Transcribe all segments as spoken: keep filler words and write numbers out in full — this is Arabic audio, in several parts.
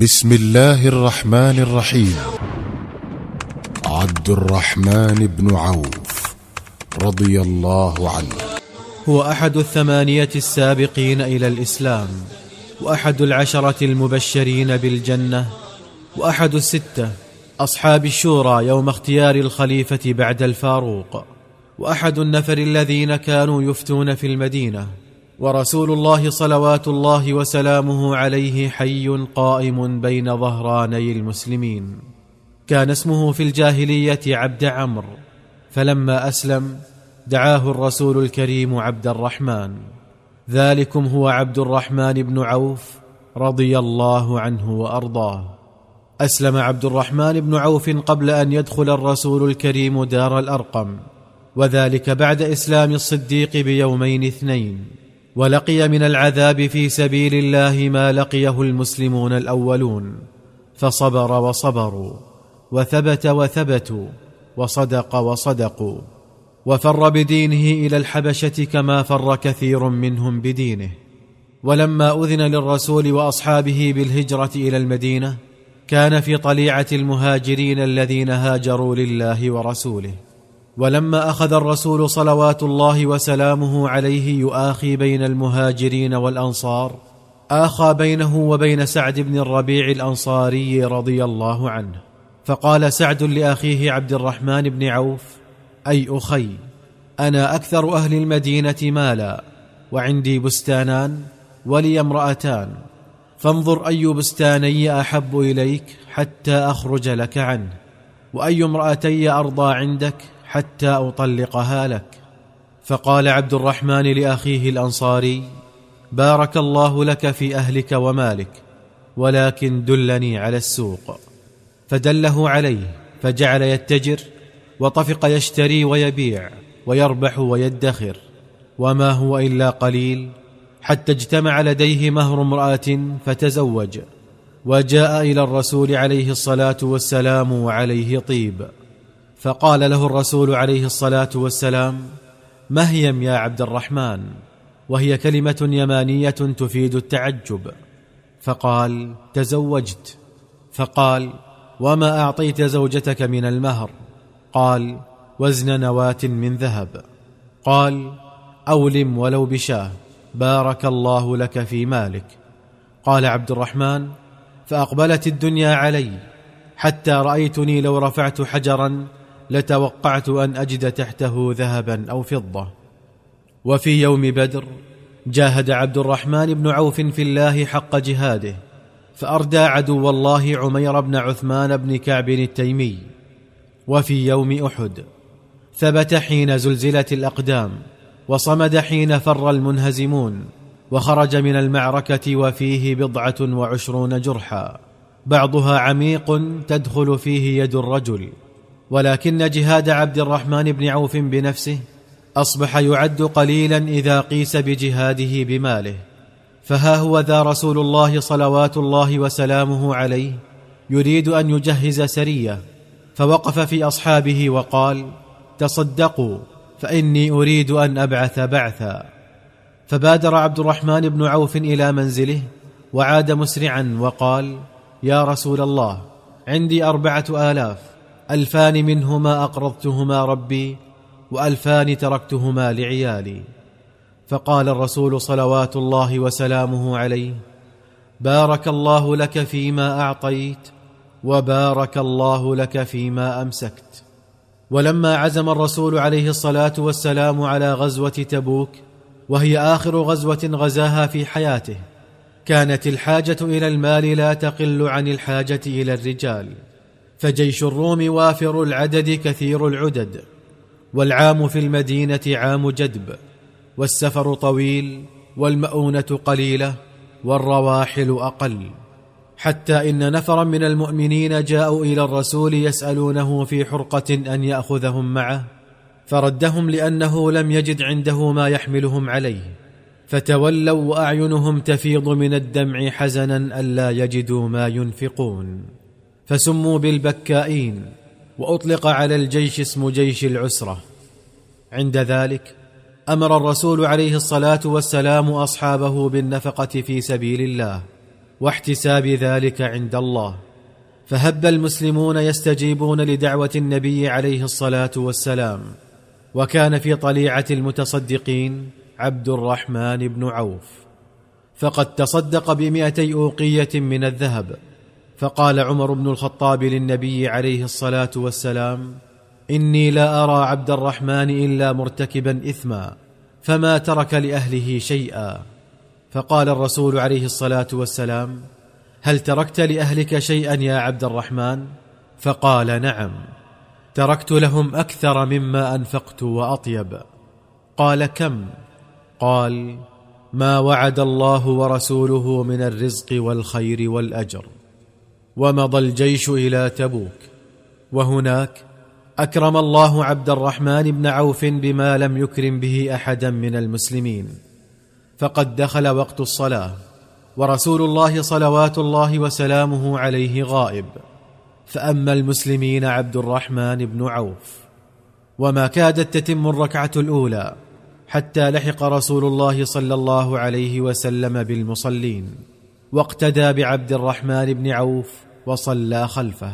بسم الله الرحمن الرحيم. عبد الرحمن بن عوف رضي الله عنه هو أحد الثمانية السابقين إلى الإسلام، وأحد العشرة المبشرين بالجنة، وأحد الستة أصحاب الشورى يوم اختيار الخليفة بعد الفاروق، وأحد النفر الذين كانوا يفتون في المدينة. ورسول الله صلوات الله وسلامه عليه حي قائم بين ظهراني المسلمين. كان اسمه في الجاهلية عبد عمرو، فلما أسلم دعاه الرسول الكريم عبد الرحمن. ذلكم هو عبد الرحمن بن عوف رضي الله عنه وأرضاه. أسلم عبد الرحمن بن عوف قبل أن يدخل الرسول الكريم دار الأرقم، وذلك بعد إسلام الصديق بيومين اثنين، ولقي من العذاب في سبيل الله ما لقيه المسلمون الأولون، فصبر وصبروا، وثبت وثبتوا، وصدق وصدقوا، وفر بدينه إلى الحبشة كما فر كثير منهم بدينه. ولما أذن للرسول وأصحابه بالهجرة إلى المدينة كان في طليعة المهاجرين الذين هاجروا لله ورسوله. ولما أخذ الرسول صلوات الله وسلامه عليه يؤاخي بين المهاجرين والأنصار، آخى بينه وبين سعد بن الربيع الأنصاري رضي الله عنه، فقال سعد لأخيه عبد الرحمن بن عوف: أي أخي، أنا أكثر أهل المدينة مالا، وعندي بستانان ولي امرأتان، فانظر أي بستاني أحب إليك حتى أخرج لك عنه، وأي امرأتي أرضى عندك حتى أطلقها لك. فقال عبد الرحمن لأخيه الأنصاري: بارك الله لك في أهلك ومالك، ولكن دلني على السوق. فدله عليه، فجعل يتجر، وطفق يشتري ويبيع ويربح ويدخر، وما هو إلا قليل، حتى اجتمع لديه مهر امرأة فتزوج، وجاء إلى الرسول عليه الصلاة والسلام وعليه طيب. فقال له الرسول عليه الصلاة والسلام: مهيم يا عبد الرحمن، وهي كلمة يمانية تفيد التعجب. فقال: تزوجت. فقال: وما أعطيت زوجتك من المهر؟ قال: وزن نواة من ذهب. قال: أولم ولو بشاه، بارك الله لك في مالك. قال عبد الرحمن: فأقبلت الدنيا علي، حتى رأيتني لو رفعت حجراً لتوقعت أن أجد تحته ذهبا أو فضة. وفي يوم بدر جاهد عبد الرحمن بن عوف في الله حق جهاده، فأردى عدو الله عمير بن عثمان بن كعب التيمي. وفي يوم أحد ثبت حين زلزلت الأقدام، وصمد حين فر المنهزمون، وخرج من المعركة وفيه بضعة وعشرون جرحا، بعضها عميق تدخل فيه يد الرجل. ولكن جهاد عبد الرحمن بن عوف بنفسه أصبح يعد قليلا إذا قيس بجهاده بماله. فها هو ذا رسول الله صلوات الله وسلامه عليه يريد أن يجهز سرية، فوقف في أصحابه وقال: تصدقوا، فإني أريد أن أبعث بعثا. فبادر عبد الرحمن بن عوف إلى منزله، وعاد مسرعا وقال: يا رسول الله، عندي أربعة آلاف، ألفان منهما أقرضتهما ربي، وألفان تركتهما لعيالي. فقال الرسول صلوات الله وسلامه عليه: بارك الله لك فيما أعطيت، وبارك الله لك فيما أمسكت. ولما عزم الرسول عليه الصلاة والسلام على غزوة تبوك، وهي آخر غزوة غزاها في حياته، كانت الحاجة إلى المال لا تقل عن الحاجة إلى الرجال، فجيش الروم وافر العدد كثير العدد، والعام في المدينة عام جدب، والسفر طويل، والمؤونة قليلة، والرواحل أقل، حتى إن نفرا من المؤمنين جاءوا إلى الرسول يسألونه في حرقة أن يأخذهم معه، فردهم لأنه لم يجد عنده ما يحملهم عليه، فتولوا وأعينهم تفيض من الدمع حزنا ألا يجدوا ما ينفقون، فسموا بالبكائين، وأطلق على الجيش اسم جيش العسرة. عند ذلك أمر الرسول عليه الصلاة والسلام أصحابه بالنفقة في سبيل الله، واحتساب ذلك عند الله. فهب المسلمون يستجيبون لدعوة النبي عليه الصلاة والسلام. وكان في طليعة المتصدقين عبد الرحمن بن عوف، فقد تصدق بمئتي أوقية من الذهب. فقال عمر بن الخطاب للنبي عليه الصلاة والسلام: إني لا أرى عبد الرحمن إلا مرتكبا إثما، فما ترك لأهله شيئا. فقال الرسول عليه الصلاة والسلام: هل تركت لأهلك شيئا يا عبد الرحمن؟ فقال: نعم، تركت لهم أكثر مما أنفقت وأطيب. قال: كم؟ قال: ما وعد الله ورسوله من الرزق والخير والأجر. ومضى الجيش إلى تبوك، وهناك أكرم الله عبد الرحمن بن عوف بما لم يكرم به أحدا من المسلمين. فقد دخل وقت الصلاة، ورسول الله صلوات الله وسلامه عليه غائب، فأما المسلمين عبد الرحمن بن عوف. وما كادت تتم الركعة الأولى حتى لحق رسول الله صلى الله عليه وسلم بالمصلين، واقتدى بعبد الرحمن بن عوف وصلى خلفه.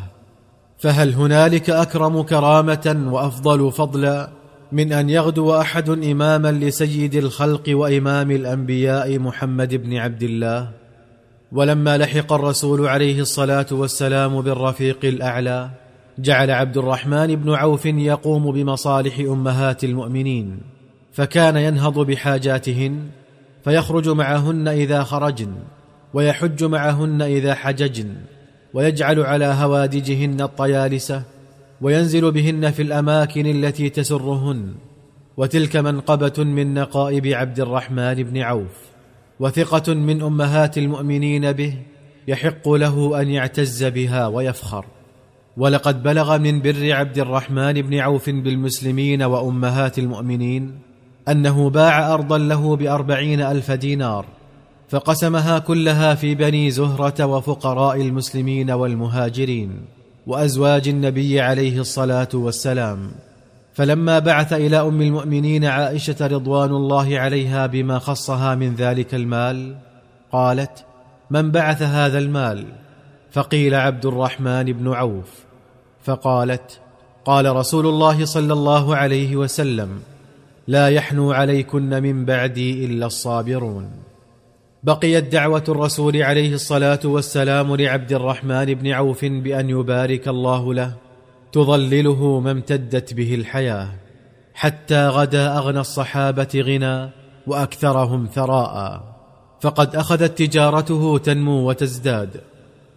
فهل هنالك أكرم كرامة وأفضل فضلا من أن يغدو أحد إماما لسيد الخلق وإمام الأنبياء محمد بن عبد الله؟ ولما لحق الرسول عليه الصلاة والسلام بالرفيق الأعلى، جعل عبد الرحمن بن عوف يقوم بمصالح أمهات المؤمنين، فكان ينهض بحاجاتهن، فيخرج معهن إذا خرجن، ويحج معهن إذا حججن، ويجعل على هوادجهن الطيالسة، وينزل بهن في الأماكن التي تسرهن. وتلك منقبة من نقائب عبد الرحمن بن عوف، وثقة من أمهات المؤمنين به، يحق له أن يعتز بها ويفخر. ولقد بلغ من بر عبد الرحمن بن عوف بالمسلمين وأمهات المؤمنين أنه باع أرضا له بأربعين ألف دينار، فقسمها كلها في بني زهرة وفقراء المسلمين والمهاجرين وأزواج النبي عليه الصلاة والسلام. فلما بعث إلى أم المؤمنين عائشة رضوان الله عليها بما خصها من ذلك المال، قالت: من بعث هذا المال؟ فقيل: عبد الرحمن بن عوف. فقالت: قال رسول الله صلى الله عليه وسلم: لا يحنو عليكن من بعدي إلا الصابرون. بقيت دعوة الرسول عليه الصلاة والسلام لعبد الرحمن بن عوف بأن يبارك الله له تظلله ما امتدت به الحياة، حتى غدا أغنى الصحابة غنى وأكثرهم ثراء. فقد أخذت تجارته تنمو وتزداد،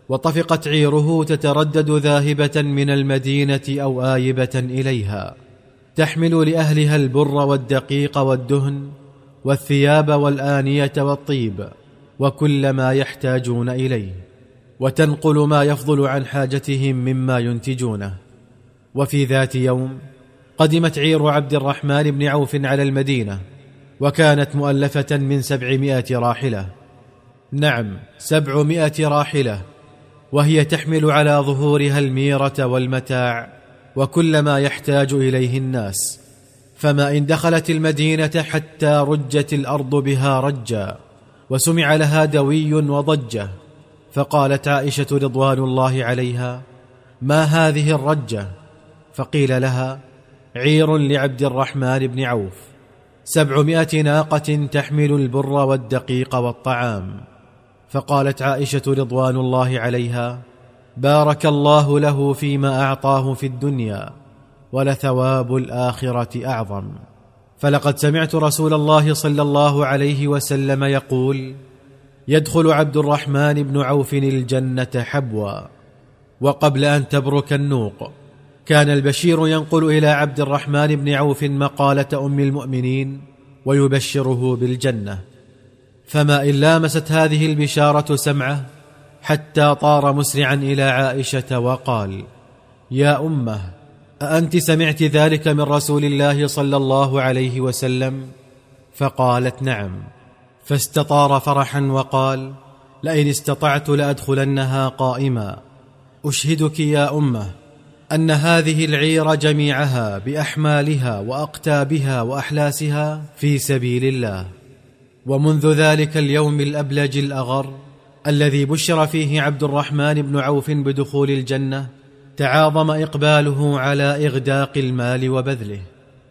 وطفقت عيره تتردد ذاهبة من المدينة أو آيبة إليها، تحمل لأهلها البر والدقيق والدهن والثياب والآنية والطيب وكل ما يحتاجون إليه، وتنقل ما يفضل عن حاجتهم مما ينتجونه. وفي ذات يوم قدمت عير عبد الرحمن بن عوف على المدينة، وكانت مؤلفة من سبعمائة راحلة، نعم سبعمائة راحلة، وهي تحمل على ظهورها الميرة والمتاع وكل ما يحتاج إليه الناس. فما إن دخلت المدينة حتى رجت الأرض بها رجا، وسمع لها دوي وضجة. فقالت عائشة رضوان الله عليها: ما هذه الرجة؟ فقيل لها: عير لعبد الرحمن بن عوف، سبعمائة ناقة تحمل البر والدقيق والطعام. فقالت عائشة رضوان الله عليها: بارك الله له فيما أعطاه في الدنيا، ولثواب الآخرة أعظم. فلقد سمعت رسول الله صلى الله عليه وسلم يقول: يدخل عبد الرحمن بن عوف الجنة حبوا. وقبل أن تبرك النوق، كان البشير ينقل إلى عبد الرحمن بن عوف مقالة أم المؤمنين ويبشره بالجنة. فما إن لامست هذه البشارة سمعه حتى طار مسرعا إلى عائشة وقال: يا أمه، أأنت سمعت ذلك من رسول الله صلى الله عليه وسلم؟ فقالت: نعم. فاستطار فرحا وقال: لئن استطعت لأدخلنها قائما. أشهدك يا أمه أن هذه العير جميعها بأحمالها وأقتابها وأحلاسها في سبيل الله. ومنذ ذلك اليوم الأبلج الأغر الذي بشر فيه عبد الرحمن بن عوف بدخول الجنة تعاظم إقباله على إغداق المال وبذله،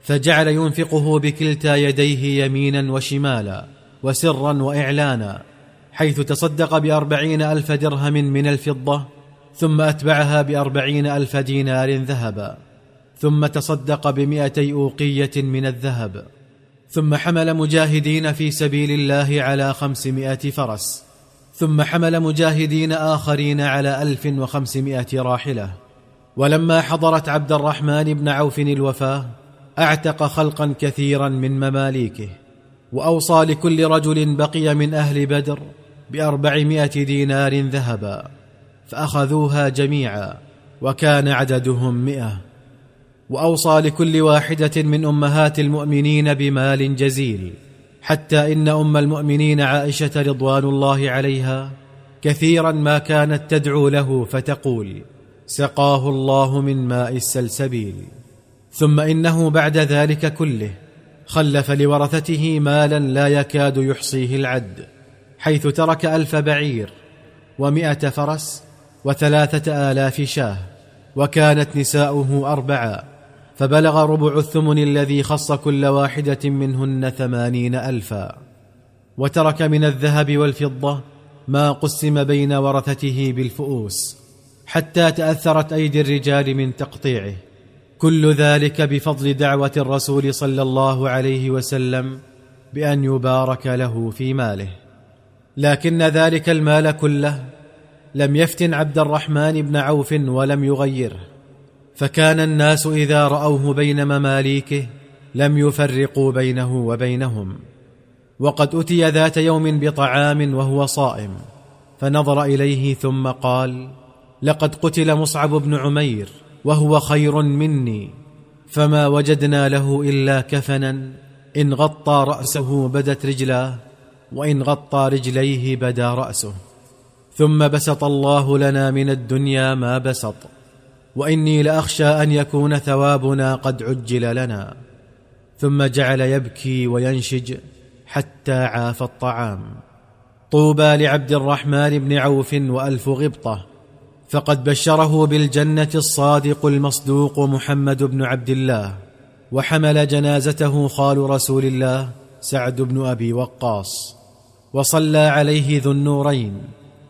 فجعل ينفقه بكلتا يديه يمينا وشمالا وسرا وإعلانا، حيث تصدق بأربعين ألف درهم من الفضة، ثم أتبعها بأربعين ألف دينار ذهبا، ثم تصدق بمئتي أوقية من الذهب، ثم حمل مجاهدين في سبيل الله على خمسمائة فرس، ثم حمل مجاهدين آخرين على ألف وخمسمائة راحلة. ولما حضرت عبد الرحمن بن عوف الوفاة أعتق خلقا كثيرا من مماليكه، وأوصى لكل رجل بقي من أهل بدر بأربعمائة دينار ذهبا، فأخذوها جميعا وكان عددهم مئة، وأوصى لكل واحدة من أمهات المؤمنين بمال جزيل، حتى إن أم المؤمنين عائشة رضوان الله عليها كثيرا ما كانت تدعو له فتقول: سقاه الله من ماء السلسبيل. ثم إنه بعد ذلك كله خلف لورثته مالا لا يكاد يحصيه العد، حيث ترك ألف بعير ومئة فرس وثلاثة آلاف شاه، وكانت نساؤه أربعة، فبلغ ربع الثمن الذي خص كل واحدة منهن ثمانين ألفا. وترك من الذهب والفضة ما قسم بين ورثته بالفؤوس، حتى تأثرت أيدي الرجال من تقطيعه، كل ذلك بفضل دعوة الرسول صلى الله عليه وسلم بأن يبارك له في ماله. لكن ذلك المال كله لم يفتن عبد الرحمن بن عوف ولم يغيره، فكان الناس إذا رأوه بين مماليكه لم يفرقوا بينه وبينهم. وقد أتي ذات يوم بطعام وهو صائم، فنظر إليه ثم قال: لقد قتل مصعب بن عمير وهو خير مني، فما وجدنا له إلا كفنا، إن غطى رأسه بدت رجلاه، وإن غطى رجليه بدا رأسه، ثم بسط الله لنا من الدنيا ما بسط، وإني لأخشى أن يكون ثوابنا قد عجل لنا. ثم جعل يبكي وينشج حتى عاف الطعام. طوبى لعبد الرحمن بن عوف وألف غبطة، فقد بشره بالجنة الصادق المصدوق محمد بن عبد الله، وحمل جنازته خال رسول الله سعد بن أبي وقاص، وصلى عليه ذو النورين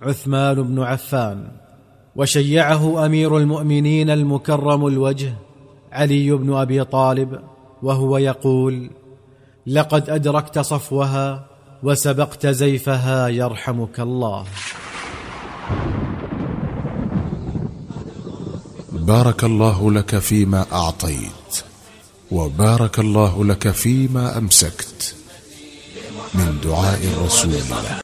عثمان بن عفان، وشيعه أمير المؤمنين المكرم الوجه علي بن أبي طالب، وهو يقول: لقد أدركت صفوها وسبقت زيفها يرحمك الله. بارك الله لك فيما أعطيت، وبارك الله لك فيما أمسكت، من دعاء الرسول.